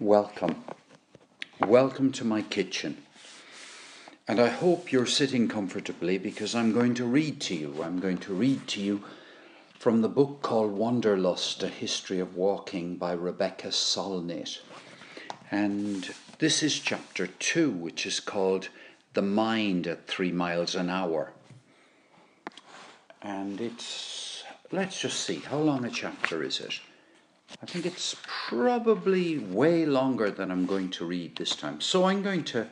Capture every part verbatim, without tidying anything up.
Welcome. Welcome to my kitchen. And I hope you're sitting comfortably, because I'm going to read to you. I'm going to read to you from the book called Wanderlust, A History of Walking by Rebecca Solnit. And this is chapter two, which is called The Mind at Three Miles an Hour. And it's, let's just see, how long a chapter is it? I think it's probably way longer than I'm going to read this time. So I'm going to,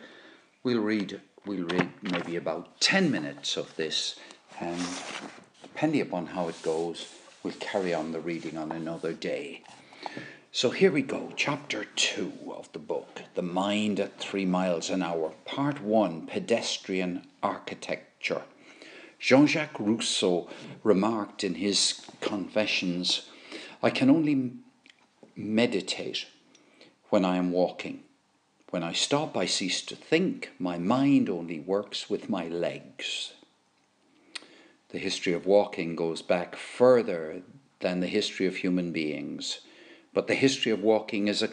we'll read, we'll read maybe about ten minutes of this, and depending upon how it goes, we'll carry on the reading on another day. So here we go, chapter two of the book, The Mind at Three Miles an Hour, part one, Pedestrian Architecture. Jean-Jacques Rousseau remarked in his Confessions, I can only meditate when I am walking. When I stop, I cease to think. My mind only works with my legs. The history of walking goes back further than the history of human beings, but the history of walking is a,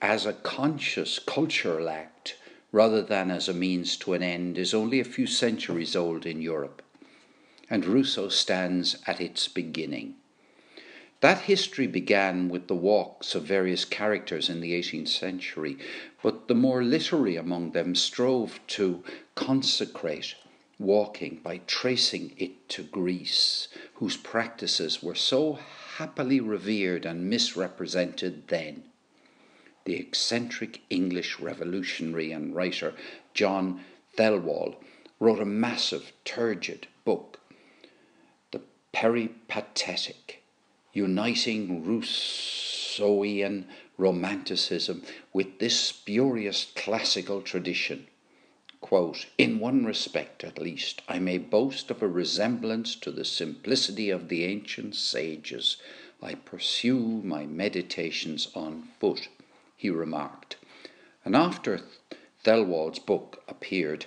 as a conscious cultural act rather than as a means to an end is only a few centuries old in Europe, and Rousseau stands at its beginning. That history began with the walks of various characters in the eighteenth century, but the more literary among them strove to consecrate walking by tracing it to Greece, whose practices were so happily revered and misrepresented then. The eccentric English revolutionary and writer John Thelwall wrote a massive, turgid book, The Peripatetic, uniting Rousseauian romanticism with this spurious classical tradition. Quote, in one respect, at least, I may boast of a resemblance to the simplicity of the ancient sages. I pursue my meditations on foot, he remarked. And after Thelwall's book appeared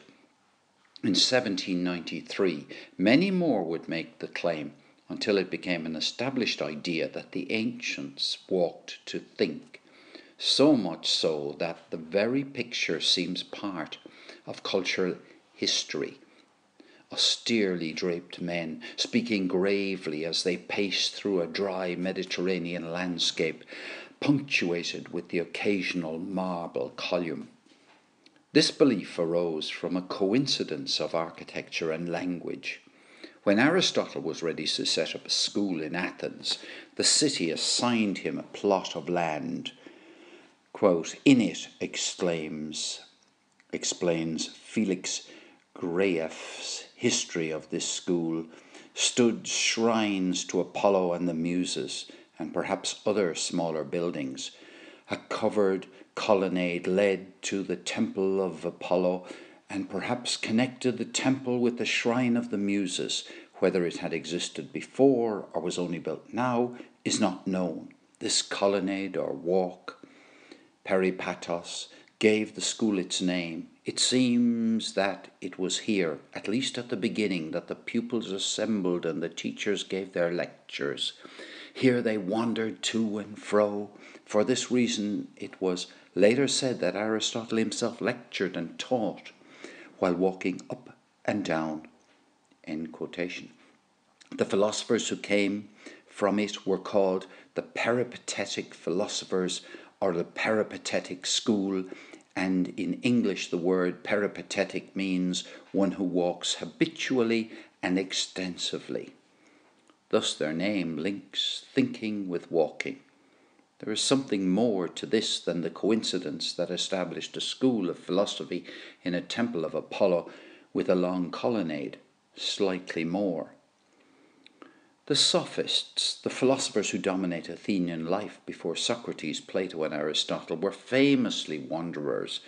in seventeen ninety-three, many more would make the claim, until it became an established idea that the ancients walked to think, so much so that the very picture seems part of cultural history. Austerely draped men, speaking gravely as they paced through a dry Mediterranean landscape, punctuated with the occasional marble column. This belief arose from a coincidence of architecture and language. When Aristotle was ready to set up a school in Athens, the city assigned him a plot of land. Quote, in it, exclaims, explains Felix Grayeff's history of this school, stood shrines to Apollo and the Muses, and perhaps other smaller buildings. A covered colonnade led to the temple of Apollo, and perhaps connected the temple with the shrine of the Muses, whether it had existed before or was only built now, is not known. This colonnade or walk, Peripatos, gave the school its name. It seems that it was here, at least at the beginning, that the pupils assembled and the teachers gave their lectures. Here they wandered to and fro. For this reason, it was later said that Aristotle himself lectured and taught while walking up and down, end quotation. The philosophers who came from it were called the Peripatetic philosophers or the Peripatetic school, and in English the word peripatetic means one who walks habitually and extensively. Thus their name links thinking with walking. There is something more to this than the coincidence that established a school of philosophy in a temple of Apollo with a long colonnade, slightly more. The Sophists, the philosophers who dominate Athenian life before Socrates, Plato and Aristotle, were famously wanderers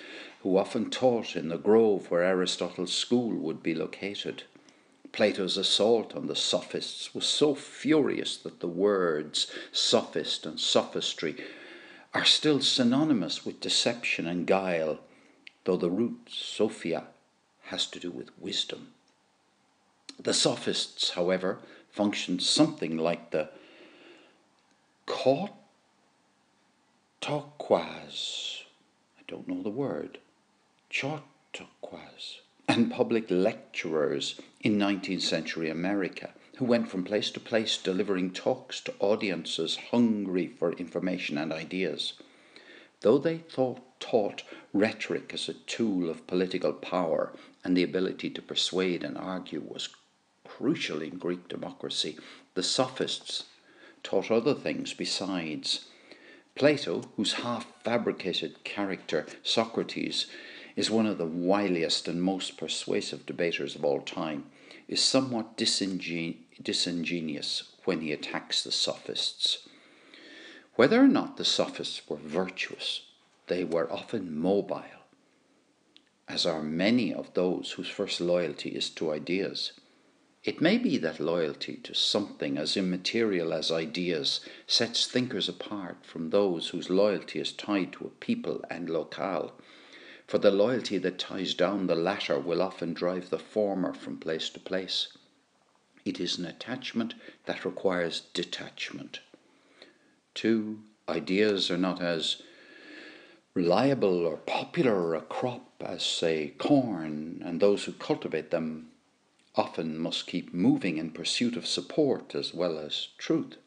who often taught in the grove where Aristotle's school would be located. Plato's assault on the Sophists was so furious that the words sophist and sophistry are still synonymous with deception and guile, though the root sophia has to do with wisdom. The Sophists, however, functioned something like the Chautauquas don't know the word, Chautauquas, and public lecturers in nineteenth century America who went from place to place delivering talks to audiences hungry for information and ideas. Though they thought, taught rhetoric as a tool of political power and the ability to persuade and argue was crucial in Greek democracy, the Sophists taught other things besides. Plato, whose half-fabricated character, Socrates, is one of the wiliest and most persuasive debaters of all time, is somewhat disingen- disingenuous when he attacks the Sophists. Whether or not the Sophists were virtuous, they were often mobile, as are many of those whose first loyalty is to ideas. It may be that loyalty to something as immaterial as ideas sets thinkers apart from those whose loyalty is tied to a people and locale, for the loyalty that ties down the latter will often drive the former from place to place. It is an attachment that requires detachment. Two, ideas are not as reliable or popular a crop as, say, corn, and those who cultivate them often must keep moving in pursuit of support as well as truth.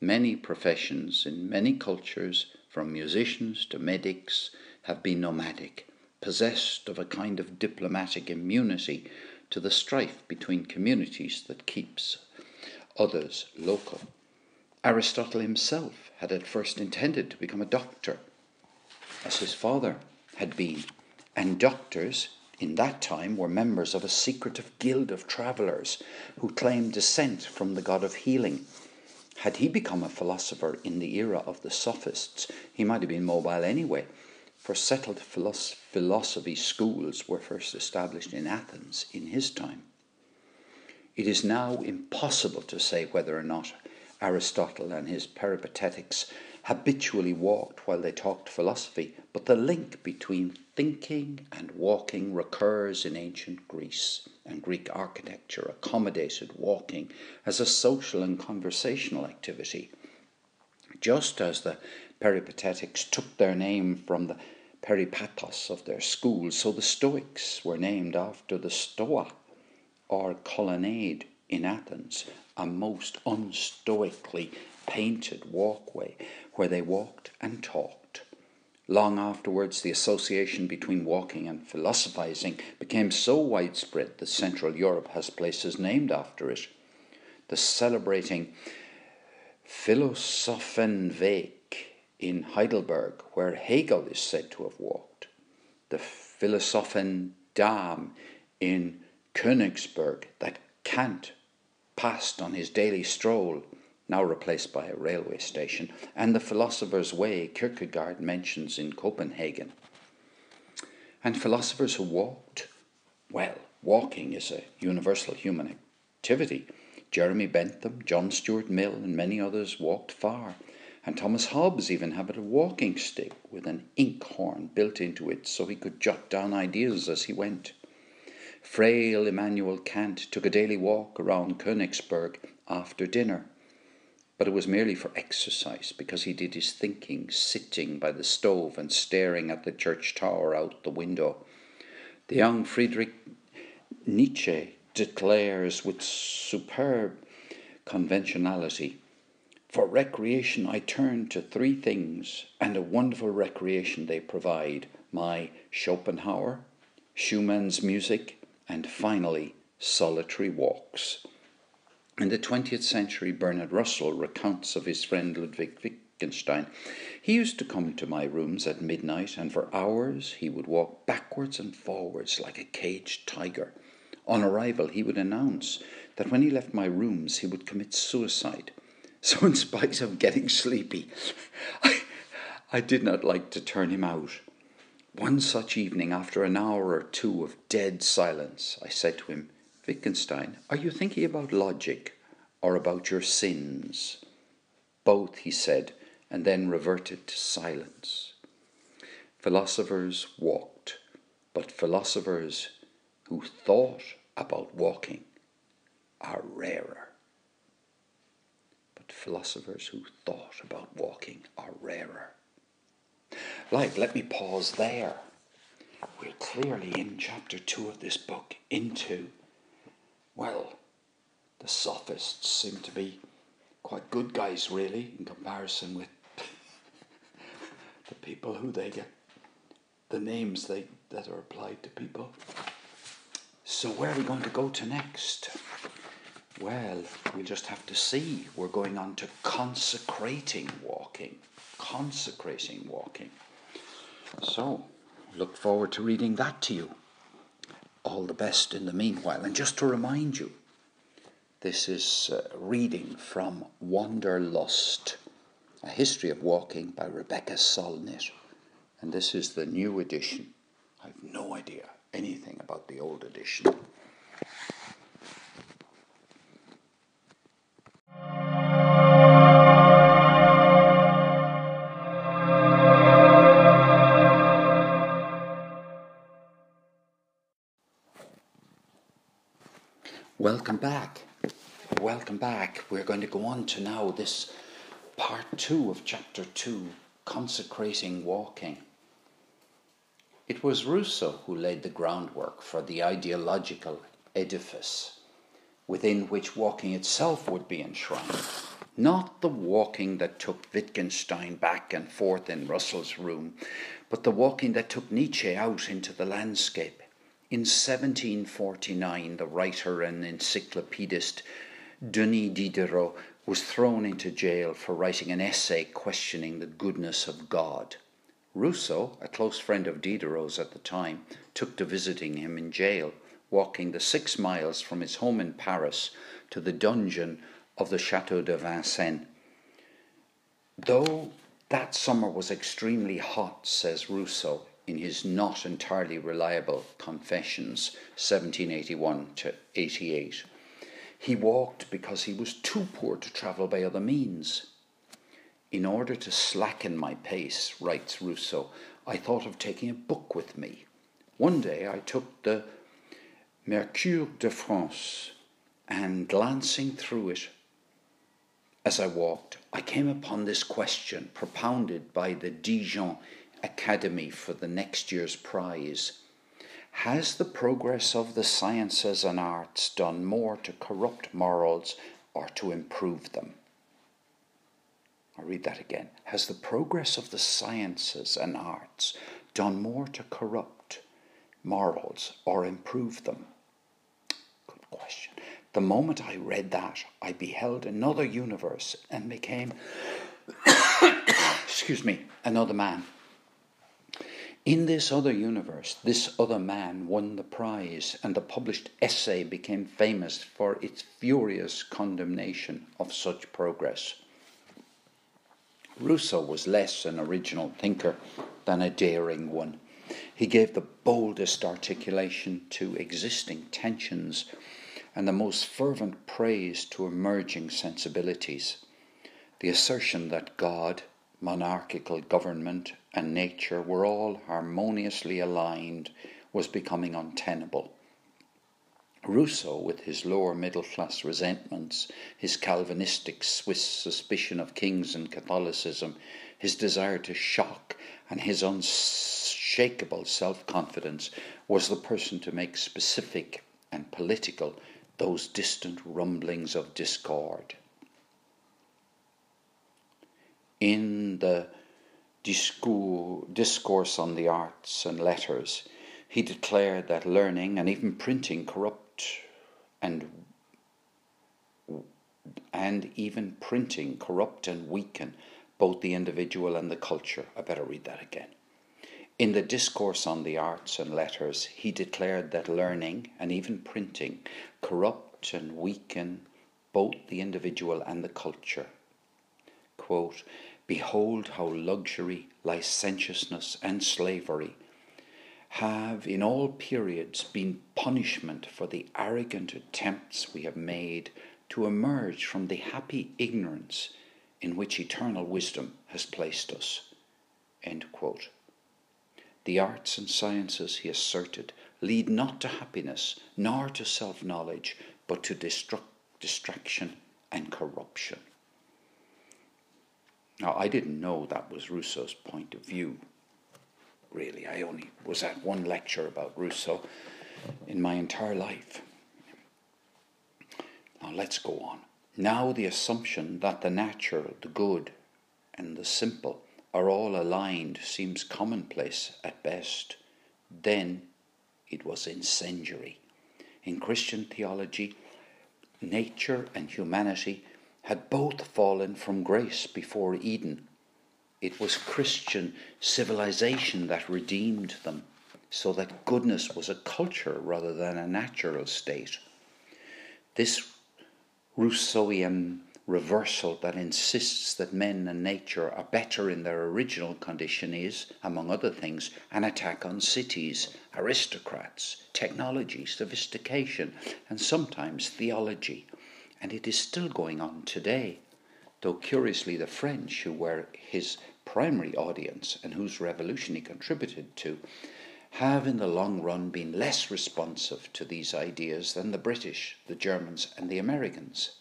Many professions in many cultures, from musicians to medics, have been nomadic, possessed of a kind of diplomatic immunity to the strife between communities that keeps others local. Aristotle himself had at first intended to become a doctor, as his father had been, and doctors in that time were members of a secretive guild of travellers who claimed descent from the god of healing. Had he become a philosopher in the era of the Sophists, he might have been mobile anyway, for settled philosophy schools were first established in Athens in his time. It is now impossible to say whether or not Aristotle and his Peripatetics habitually walked while they talked philosophy, but the link between thinking and walking recurs in ancient Greece, and Greek architecture accommodated walking as a social and conversational activity. Just as the Peripatetics took their name from the Peripatos of their school, so the Stoics were named after the Stoa, or colonnade in Athens, a most unstoically painted walkway where they walked and talked. Long afterwards, the association between walking and philosophizing became so widespread that Central Europe has places named after it. The celebrating Philosophenweg in Heidelberg, where Hegel is said to have walked, the Philosophendamm in Königsberg that Kant passed on his daily stroll, now replaced by a railway station, and the Philosopher's Way Kierkegaard mentions in Copenhagen. And philosophers who walked? Well, walking is a universal human activity. Jeremy Bentham, John Stuart Mill, and many others walked far, and Thomas Hobbes even had a walking stick with an inkhorn built into it so he could jot down ideas as he went. Frail Immanuel Kant took a daily walk around Königsberg after dinner, but it was merely for exercise, because he did his thinking sitting by the stove and staring at the church tower out the window. The young Friedrich Nietzsche declares with superb conventionality, "For recreation I turn to three things, and a wonderful recreation they provide, my Schopenhauer, Schumann's music, and finally solitary walks." In the twentieth century, Bernard Russell recounts of his friend Ludwig Wittgenstein. "He used to come to my rooms at midnight, and for hours he would walk backwards and forwards like a caged tiger. On arrival, he would announce that when he left my rooms, he would commit suicide. So in spite of getting sleepy, I, I did not like to turn him out. One such evening, after an hour or two of dead silence, I said to him, 'Wittgenstein, are you thinking about logic or about your sins?' 'Both,' he said, and then reverted to silence." Philosophers walked, but philosophers who thought about walking are rarer. But philosophers who thought about walking are rarer. like. Let me pause there. We're clearly in chapter two of this book into, well, the Sophists seem to be quite good guys, really, in comparison with the people who they get, the names they that are applied to people. So where are we going to go to next? Well, we'll just have to see. We're going on to consecrating walking. Consecrating walking. So, look forward to reading that to you. All the best in the meanwhile. And just to remind you, this is a reading from Wanderlust, A History of Walking by Rebecca Solnit. And this is the new edition. I have no idea anything about the old edition. Welcome back. Welcome back. We're going to go on to now this part two of chapter two, Consecrating Walking. It was Rousseau who laid the groundwork for the ideological edifice within which walking itself would be enshrined, not the walking that took Wittgenstein back and forth in Russell's room, but the walking that took Nietzsche out into the landscape. In seventeen forty-nine, the writer and encyclopedist Denis Diderot was thrown into jail for writing an essay questioning the goodness of God. Rousseau, a close friend of Diderot's at the time, took to visiting him in jail, walking the six miles from his home in Paris to the dungeon of the Chateau de Vincennes. Though that summer was extremely hot, says Rousseau, in his not entirely reliable Confessions, seventeen eighty-one to eighty-eight. He walked because he was too poor to travel by other means. In order to slacken my pace, writes Rousseau, I thought of taking a book with me. One day I took the Mercure de France, and glancing through it as I walked, I came upon this question propounded by the Dijon Academy for the next year's prize. Has the progress of the sciences and arts done more to corrupt morals or to improve them? I'll read that again. Has the progress of the sciences and arts done more to corrupt morals or improve them? Good question. The moment I read that, I beheld another universe and became, excuse me, another man. In this other universe, this other man won the prize, and the published essay became famous for its furious condemnation of such progress. Rousseau was less an original thinker than a daring one. He gave the boldest articulation to existing tensions and the most fervent praise to emerging sensibilities. The assertion that God, monarchical government, and nature were all harmoniously aligned was becoming untenable. Rousseau, with his lower middle-class resentments, his Calvinistic Swiss suspicion of kings and Catholicism, his desire to shock, and his unshakable self-confidence, was the person to make specific and political those distant rumblings of discord. In the Discourse on the Arts and Letters, he declared that learning and even printing corrupt and and even printing corrupt and weaken both the individual and the culture. I better read that again. In the Discourse on the Arts and Letters, he declared that learning and even printing corrupt and weaken both the individual and the culture. Quote, behold how luxury, licentiousness, and slavery have in all periods been punishment for the arrogant attempts we have made to emerge from the happy ignorance in which eternal wisdom has placed us. End quote. The arts and sciences, he asserted, lead not to happiness, nor to self-knowledge, but to destruct, distraction and corruption. Now, I didn't know that was Rousseau's point of view. really. I only was at one lecture about Rousseau in my entire life. Now let's go on. Now the assumption that the natural, the good, and the simple are all aligned seems commonplace at best. Then it was incendiary. In Christian theology, nature and humanity had both fallen from grace before Eden. It was Christian civilization that redeemed them, so that goodness was a culture rather than a natural state. This Rousseauian reversal that insists that men and nature are better in their original condition is, among other things, an attack on cities, aristocrats, technology, sophistication, and sometimes theology. And it is still going on today, though curiously the French, who were his primary audience and whose revolution he contributed to, have in the long run been less responsive to these ideas than the British, the Germans, and the Americans.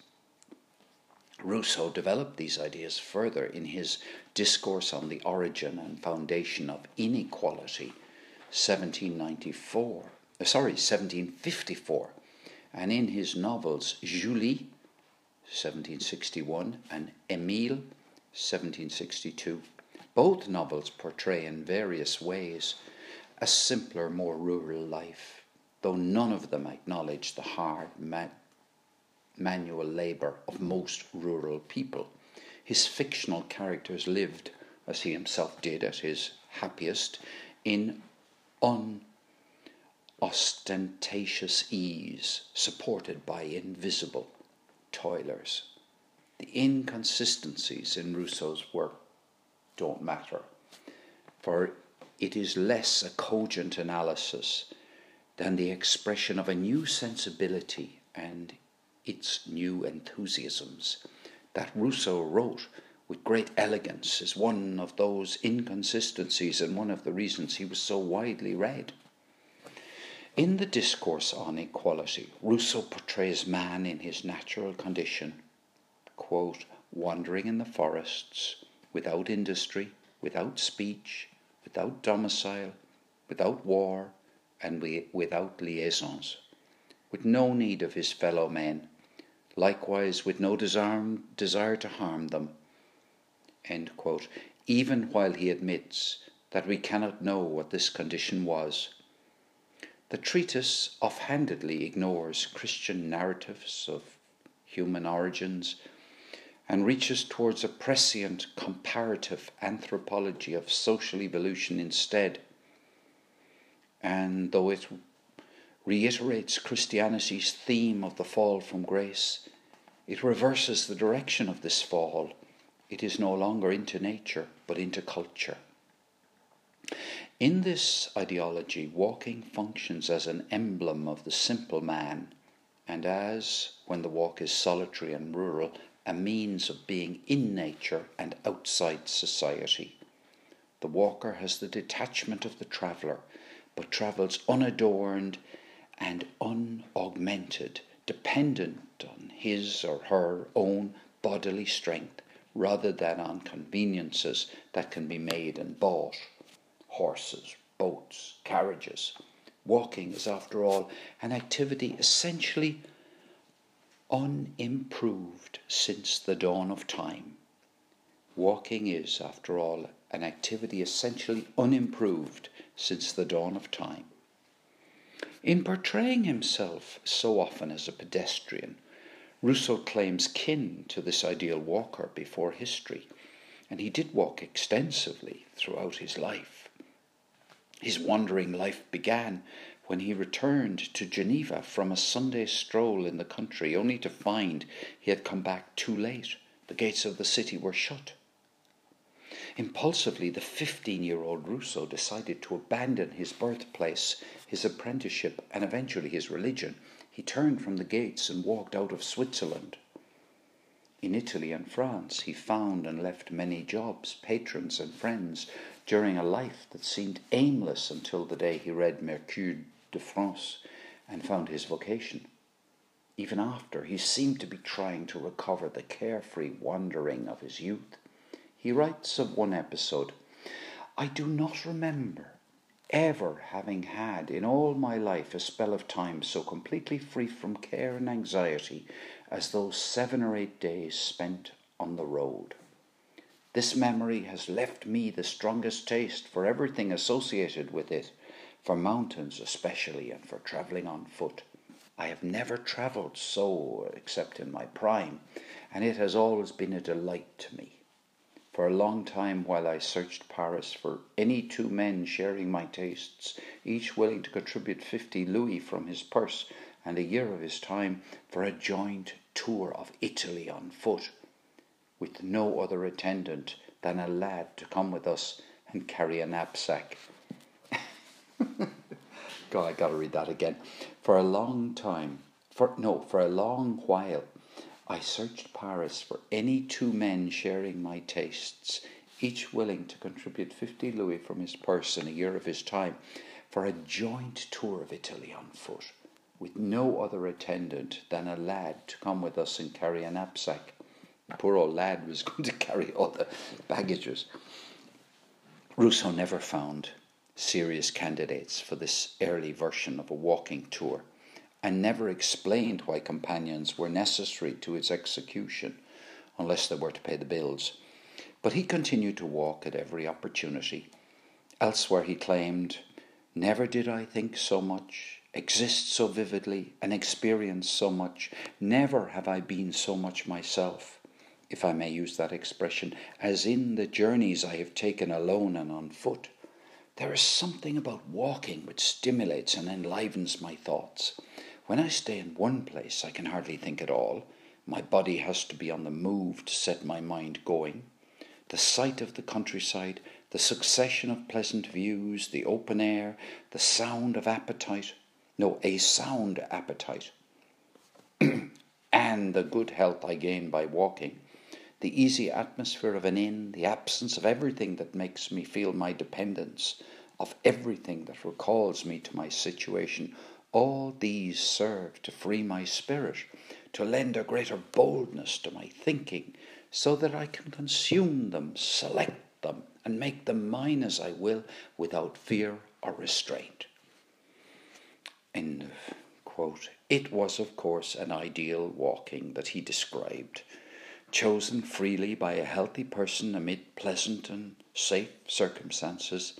Rousseau developed these ideas further in his Discourse on the Origin and Foundation of Inequality, seventeen ninety-four, sorry, seventeen fifty-four, and in his novels Julie, seventeen sixty-one, and Émile, seventeen sixty-two. Both novels portray in various ways a simpler, more rural life, though none of them acknowledge the hard ma- manual labour of most rural people. His fictional characters lived, as he himself did at his happiest, in unostentatious ease, supported by invisible toilers. The inconsistencies in Rousseau's work don't matter, for it is less a cogent analysis than the expression of a new sensibility and its new enthusiasms. That Rousseau wrote with great elegance is one of those inconsistencies and one of the reasons he was so widely read. In the Discourse on Equality, Rousseau portrays man in his natural condition, quote, wandering in the forests, without industry, without speech, without domicile, without war, and we, without liaisons, with no need of his fellow men, likewise with no desire, desire to harm them, end quote, even while he admits that we cannot know what this condition was. The treatise offhandedly ignores Christian narratives of human origins and reaches towards a prescient comparative anthropology of social evolution instead. And though it reiterates Christianity's theme of the fall from grace, it reverses the direction of this fall. It is no longer into nature, but into culture. In this ideology, walking functions as an emblem of the simple man, and as, when the walk is solitary and rural, a means of being in nature and outside society. The walker has the detachment of the traveller, but travels unadorned and unaugmented, dependent on his or her own bodily strength, rather than on conveniences that can be made and bought. Horses, boats, carriages. Walking is, after all, an activity essentially unimproved since the dawn of time. Walking is, after all, an activity essentially unimproved since the dawn of time. In portraying himself so often as a pedestrian, Rousseau claims kin to this ideal walker before history, and he did walk extensively throughout his life. His wandering life began when he returned to Geneva from a Sunday stroll in the country, only to find he had come back too late. The gates of the city were shut. Impulsively, the fifteen-year-old Rousseau decided to abandon his birthplace, his apprenticeship, and eventually his religion. He turned from the gates and walked out of Switzerland. In Italy and France, he found and left many jobs, patrons, and friends during a life that seemed aimless until the day he read Mercure de France and found his vocation. Even after, he seemed to be trying to recover the carefree wandering of his youth. He writes of one episode, "I do not remember ever having had in all my life a spell of time so completely free from care and anxiety as those seven or eight days spent on the road. This memory has left me the strongest taste for everything associated with it, for mountains especially, and for travelling on foot. I have never travelled so except in my prime, and it has always been a delight to me. For a long time, while I searched Paris for any two men sharing my tastes, each willing to contribute fifty louis from his purse and a year of his time for a joint tour of Italy on foot, with no other attendant than a lad to come with us and carry a knapsack. God, I gotta read that again. For a long time, for no, for a long while, I searched Paris for any two men sharing my tastes, each willing to contribute fifty louis from his purse and a year of his time for a joint tour of Italy on foot, with no other attendant than a lad to come with us and carry a knapsack. The poor old lad was going to carry all the baggages. Rousseau never found serious candidates for this early version of a walking tour, and never explained why companions were necessary to its execution, unless they were to pay the bills. But he continued to walk at every opportunity. Elsewhere he claimed, "Never did I think so much, exist so vividly, and experience so much. Never have I been so much myself, if I may use that expression, as in the journeys I have taken alone and on foot. There is something about walking which stimulates and enlivens my thoughts. When I stay in one place, I can hardly think at all. My body has to be on the move to set my mind going. The sight of the countryside, the succession of pleasant views, the open air, the sound of appetite, no, a sound appetite, and the good health I gain by walking, the easy atmosphere of an inn, the absence of everything that makes me feel my dependence, of everything that recalls me to my situation, all these serve to free my spirit, to lend a greater boldness to my thinking, so that I can consume them, select them, and make them mine as I will, without fear or restraint." End of quote. It was, of course, an ideal walking that he described, chosen freely by a healthy person amid pleasant and safe circumstances,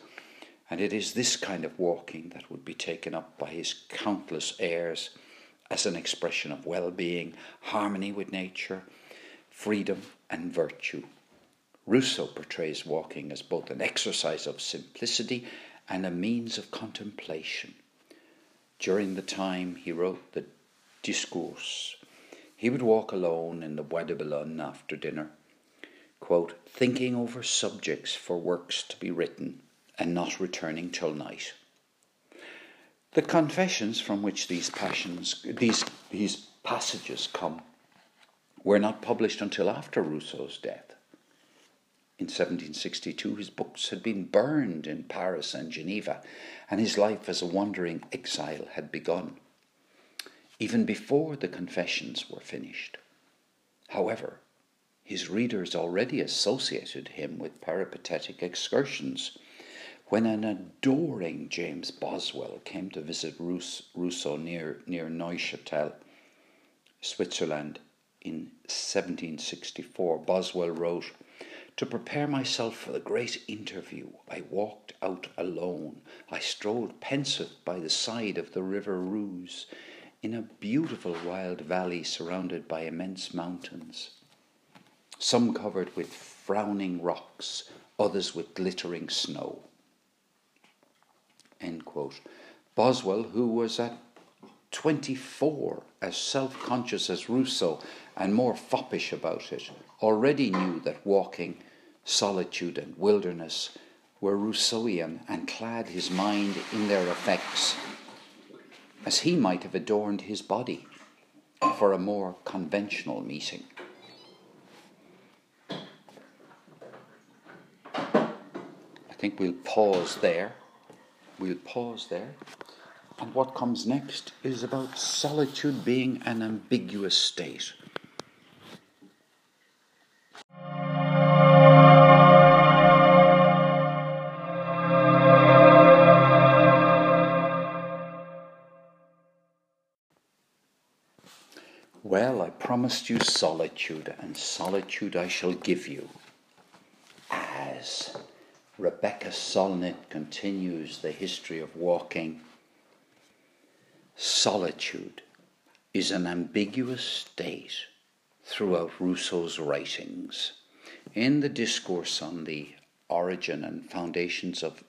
and it is this kind of walking that would be taken up by his countless heirs as an expression of well-being, harmony with nature, freedom and virtue. Rousseau portrays walking as both an exercise of simplicity and a means of contemplation. During the time he wrote the Discours, he would walk alone in the Bois de Boulogne after dinner, quote, "thinking over subjects for works to be written, and not returning till night." The confessions from which these passions, these these passages come were not published until after Rousseau's death. In seventeen sixty-two, his books had been burned in Paris and Geneva, and his life as a wandering exile had begun, even before the confessions were finished. However, his readers already associated him with peripatetic excursions. When an adoring James Boswell came to visit Rousseau near, near Neuchâtel, Switzerland, in seventeen sixty-four, Boswell wrote, "To prepare myself for the great interview, I walked out alone. I strolled pensive by the side of the river Ruse, in a beautiful wild valley surrounded by immense mountains, some covered with frowning rocks, others with glittering snow." End quote. Boswell, who was at twenty-four as self-conscious as Rousseau and more foppish about it, already knew that walking, solitude and wilderness were Rousseauian, and clad his mind in their effects, as he might have adorned his body for a more conventional meeting. I think we'll pause there. We'll pause there. And what comes next is about solitude being an ambiguous state. promised you solitude, and solitude I shall give you. As Rebecca Solnit continues the history of walking, solitude is an ambiguous state throughout Rousseau's writings. In the discourse on the origin and foundations of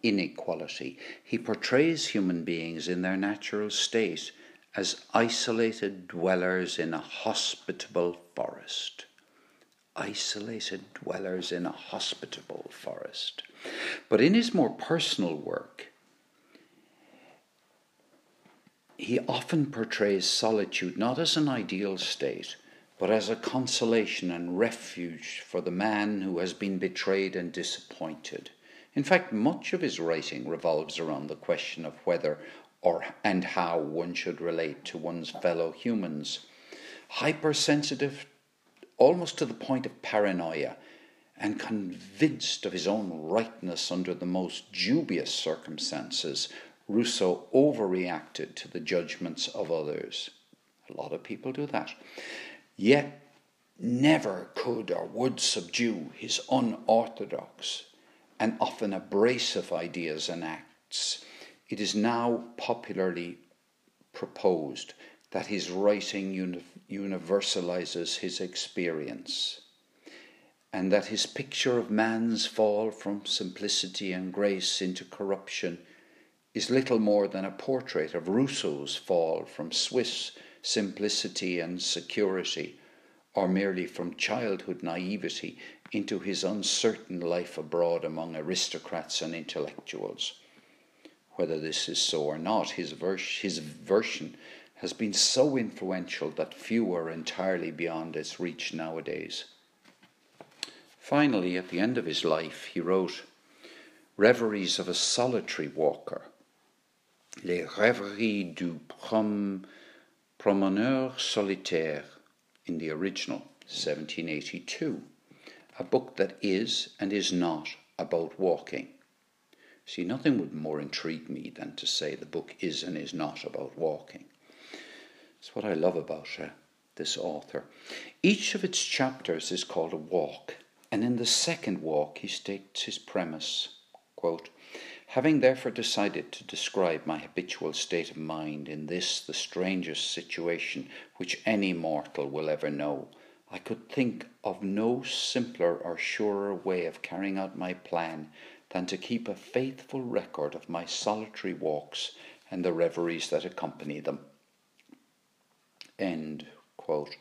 inequality, he portrays human beings in their natural state as isolated dwellers in a hospitable forest. Isolated dwellers in a hospitable forest. But in his more personal work, he often portrays solitude not as an ideal state, but as a consolation and refuge for the man who has been betrayed and disappointed. In fact, much of his writing revolves around the question of whether or and how one should relate to one's fellow humans. Hypersensitive, almost to the point of paranoia, and convinced of his own rightness under the most dubious circumstances, Rousseau overreacted to the judgments of others. A lot of people do that. Yet never could or would subdue his unorthodox and often abrasive ideas and acts. It is now popularly proposed that his writing uni- universalizes his experience, and that his picture of man's fall from simplicity and grace into corruption is little more than a portrait of Rousseau's fall from Swiss simplicity and security, or merely from childhood naivety into his uncertain life abroad among aristocrats and intellectuals. Whether this is so or not, his, vers- his version has been so influential that few are entirely beyond its reach nowadays. Finally, at the end of his life, he wrote, "Reveries of a Solitary Walker, Les Rêveries du prom- Promeneur Solitaire," in the original, seventeen eighty-two, a book that is and is not about walking. See, nothing would more intrigue me than to say the book is and is not about walking. It's what I love about uh, this author. Each of its chapters is called a walk, and in the second walk he states his premise. Quote, "Having therefore decided to describe my habitual state of mind in this, the strangest situation which any mortal will ever know, I could think of no simpler or surer way of carrying out my plan than to keep a faithful record of my solitary walks and the reveries that accompany them." End quote.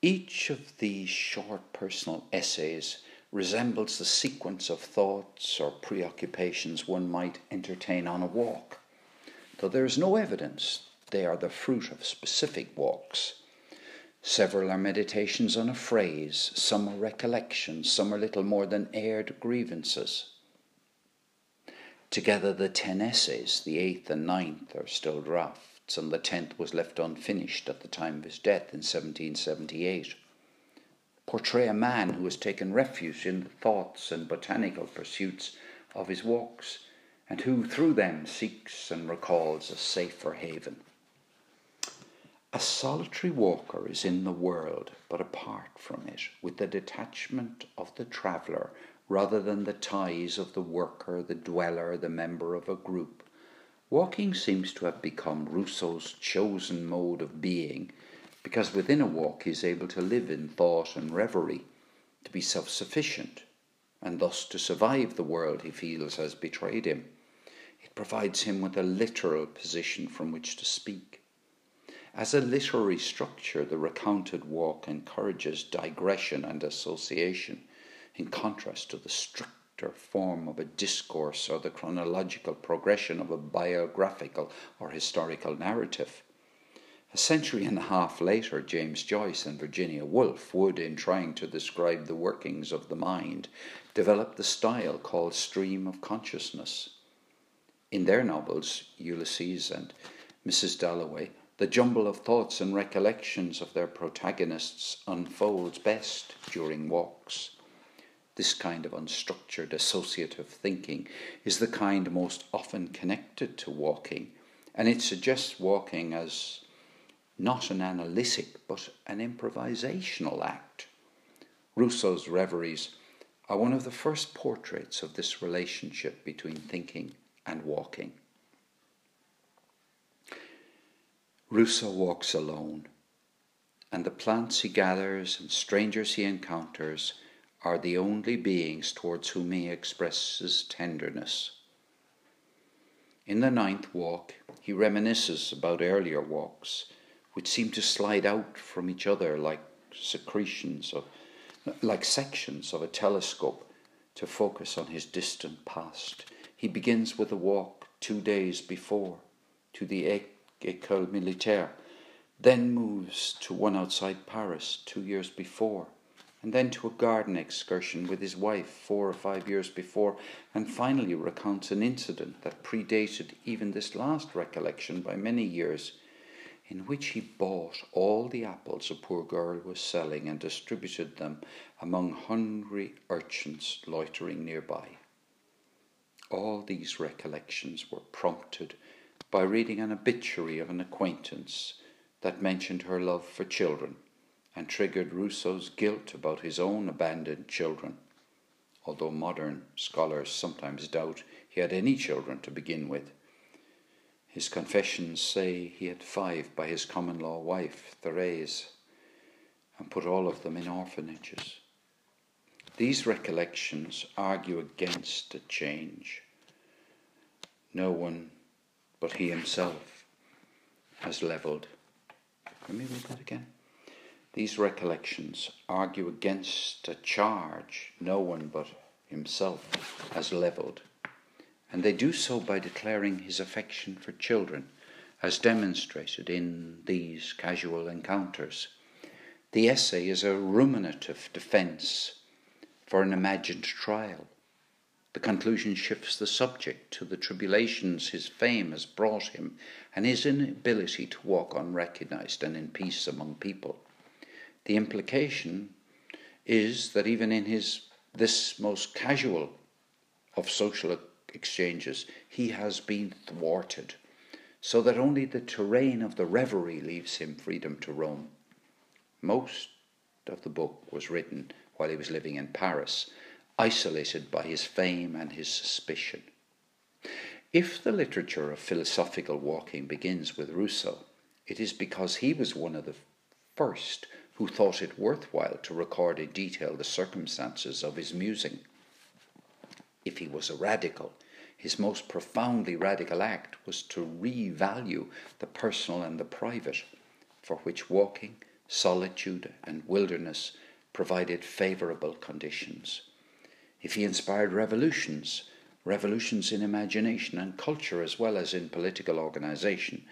Each of these short personal essays resembles the sequence of thoughts or preoccupations one might entertain on a walk. Though there is no evidence they are the fruit of specific walks. Several are meditations on a phrase, some are recollections, some are little more than aired grievances. Together the ten essays, the eighth and ninth, are still drafts, and the tenth was left unfinished at the time of his death in seventeen seventy-eight. Portray a man who has taken refuge in the thoughts and botanical pursuits of his walks, and who through them seeks and recalls a safer haven. A solitary walker is in the world, but apart from it, with the detachment of the traveller, rather than the ties of the worker, the dweller, the member of a group. Walking seems to have become Rousseau's chosen mode of being, because within a walk he is able to live in thought and reverie, to be self-sufficient, and thus to survive the world he feels has betrayed him. It provides him with a literal position from which to speak. As a literary structure, the recounted walk encourages digression and association, in contrast to the stricter form of a discourse or the chronological progression of a biographical or historical narrative. A century and a half later, James Joyce and Virginia Woolf would, in trying to describe the workings of the mind, develop the style called stream of consciousness. In their novels, Ulysses and Missus Dalloway, the jumble of thoughts and recollections of their protagonists unfolds best during walks. This kind of unstructured associative thinking is the kind most often connected to walking, and it suggests walking as not an analytic but an improvisational act. Rousseau's reveries are one of the first portraits of this relationship between thinking and walking. Rousseau walks alone, and the plants he gathers and strangers he encounters are the only beings towards whom he expresses tenderness. In the ninth walk, he reminisces about earlier walks, which seem to slide out from each other like secretions of, like sections of a telescope, to focus on his distant past. He begins with a walk two days before to the École Militaire, then moves to one outside Paris two years before, and then to a garden excursion with his wife four or five years before, and finally recounts an incident that predated even this last recollection by many years, in which he bought all the apples a poor girl was selling and distributed them among hungry urchins loitering nearby. All these recollections were prompted by reading an obituary of an acquaintance that mentioned her love for children and triggered Rousseau's guilt about his own abandoned children, although modern scholars sometimes doubt he had any children to begin with. His confessions say he had five by his common-law wife, Therese, and put all of them in orphanages. These recollections argue against a change. No one but he himself has levelled. Let me read that again. These recollections argue against a charge no one but himself has levelled, and they do so by declaring his affection for children, as demonstrated in these casual encounters. The essay is a ruminative defence for an imagined trial. The conclusion shifts the subject to the tribulations his fame has brought him and his inability to walk unrecognised and in peace among people. The implication is that even in his this most casual of social exchanges, he has been thwarted, so that only the terrain of the reverie leaves him freedom to roam. Most of the book was written while he was living in Paris, isolated by his fame and his suspicion. If the literature of philosophical walking begins with Rousseau, it is because he was one of the first who thought it worthwhile to record in detail the circumstances of his musing. If he was a radical, his most profoundly radical act was to revalue the personal and the private, for which walking, solitude, and wilderness provided favourable conditions. If he inspired revolutions, revolutions in imagination and culture as well as in political organisation,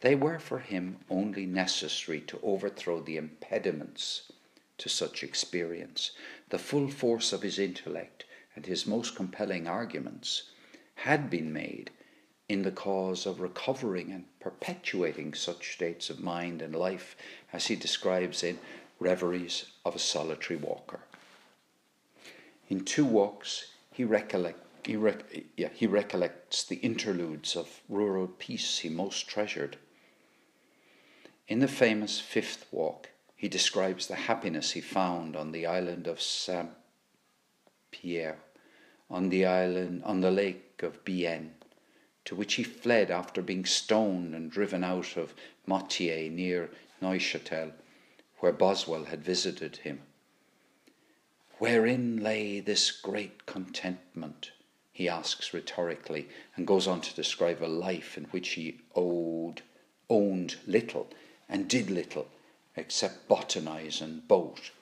they were for him only necessary to overthrow the impediments to such experience. The full force of his intellect and his most compelling arguments had been made in the cause of recovering and perpetuating such states of mind and life as he describes in Reveries of a Solitary Walker. In two walks, he, recollect, he, rec, yeah, he recollects the interludes of rural peace he most treasured. In the famous fifth walk, he describes the happiness he found on the island of Saint-Pierre, on the island on the lake of Bienne, to which he fled after being stoned and driven out of Motier near Neuchâtel, where Boswell had visited him. Wherein lay this great contentment, he asks rhetorically, and goes on to describe a life in which he owed, owned little and did little except botanise and boat.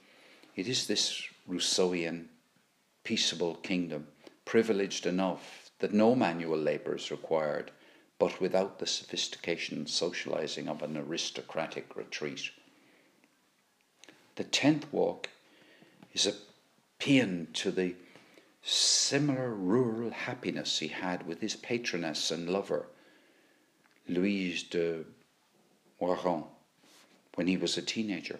It is this Rousseauian peaceable kingdom, privileged enough that no manual labour is required, but without the sophistication and socialising of an aristocratic retreat. The tenth walk is a paean to the similar rural happiness he had with his patroness and lover, Louise de Warren, when he was a teenager.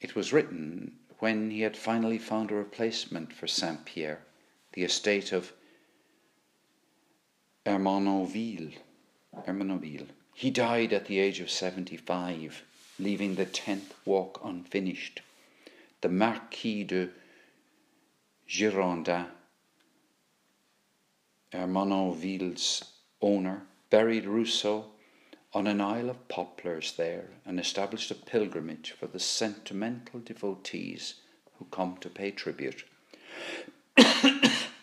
It was written when he had finally found a replacement for Saint-Pierre, the estate of Ermenonville, Ermenonville He died at the age of seventy-five, leaving the tenth walk unfinished. The Marquis de Girondin, Ermenonville's owner, buried Rousseau on an isle of poplars there and established a pilgrimage for the sentimental devotees who come to pay tribute.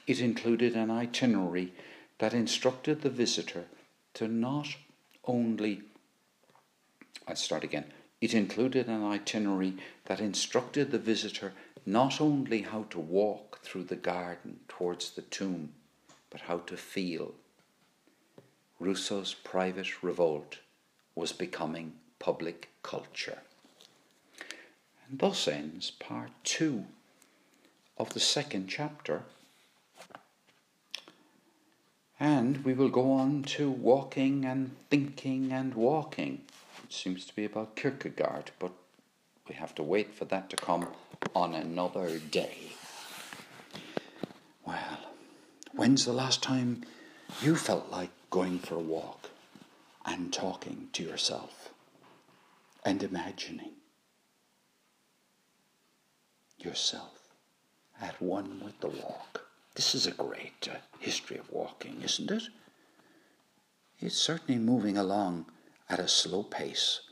It included an itinerary that instructed the visitor to not only... I'll start again. It included an itinerary that instructed the visitor not only how to walk through the garden towards the tomb, but how to feel. Rousseau's private revolt was becoming public culture. And thus ends part two of the second chapter. And we will go on to walking and thinking and walking. It seems to be about Kierkegaard, but we have to wait for that to come on another day. Well, when's the last time you felt like going for a walk and talking to yourself and imagining yourself at one with the walk? This is a great uh, history of walking, isn't it? It's certainly moving along at a slow pace.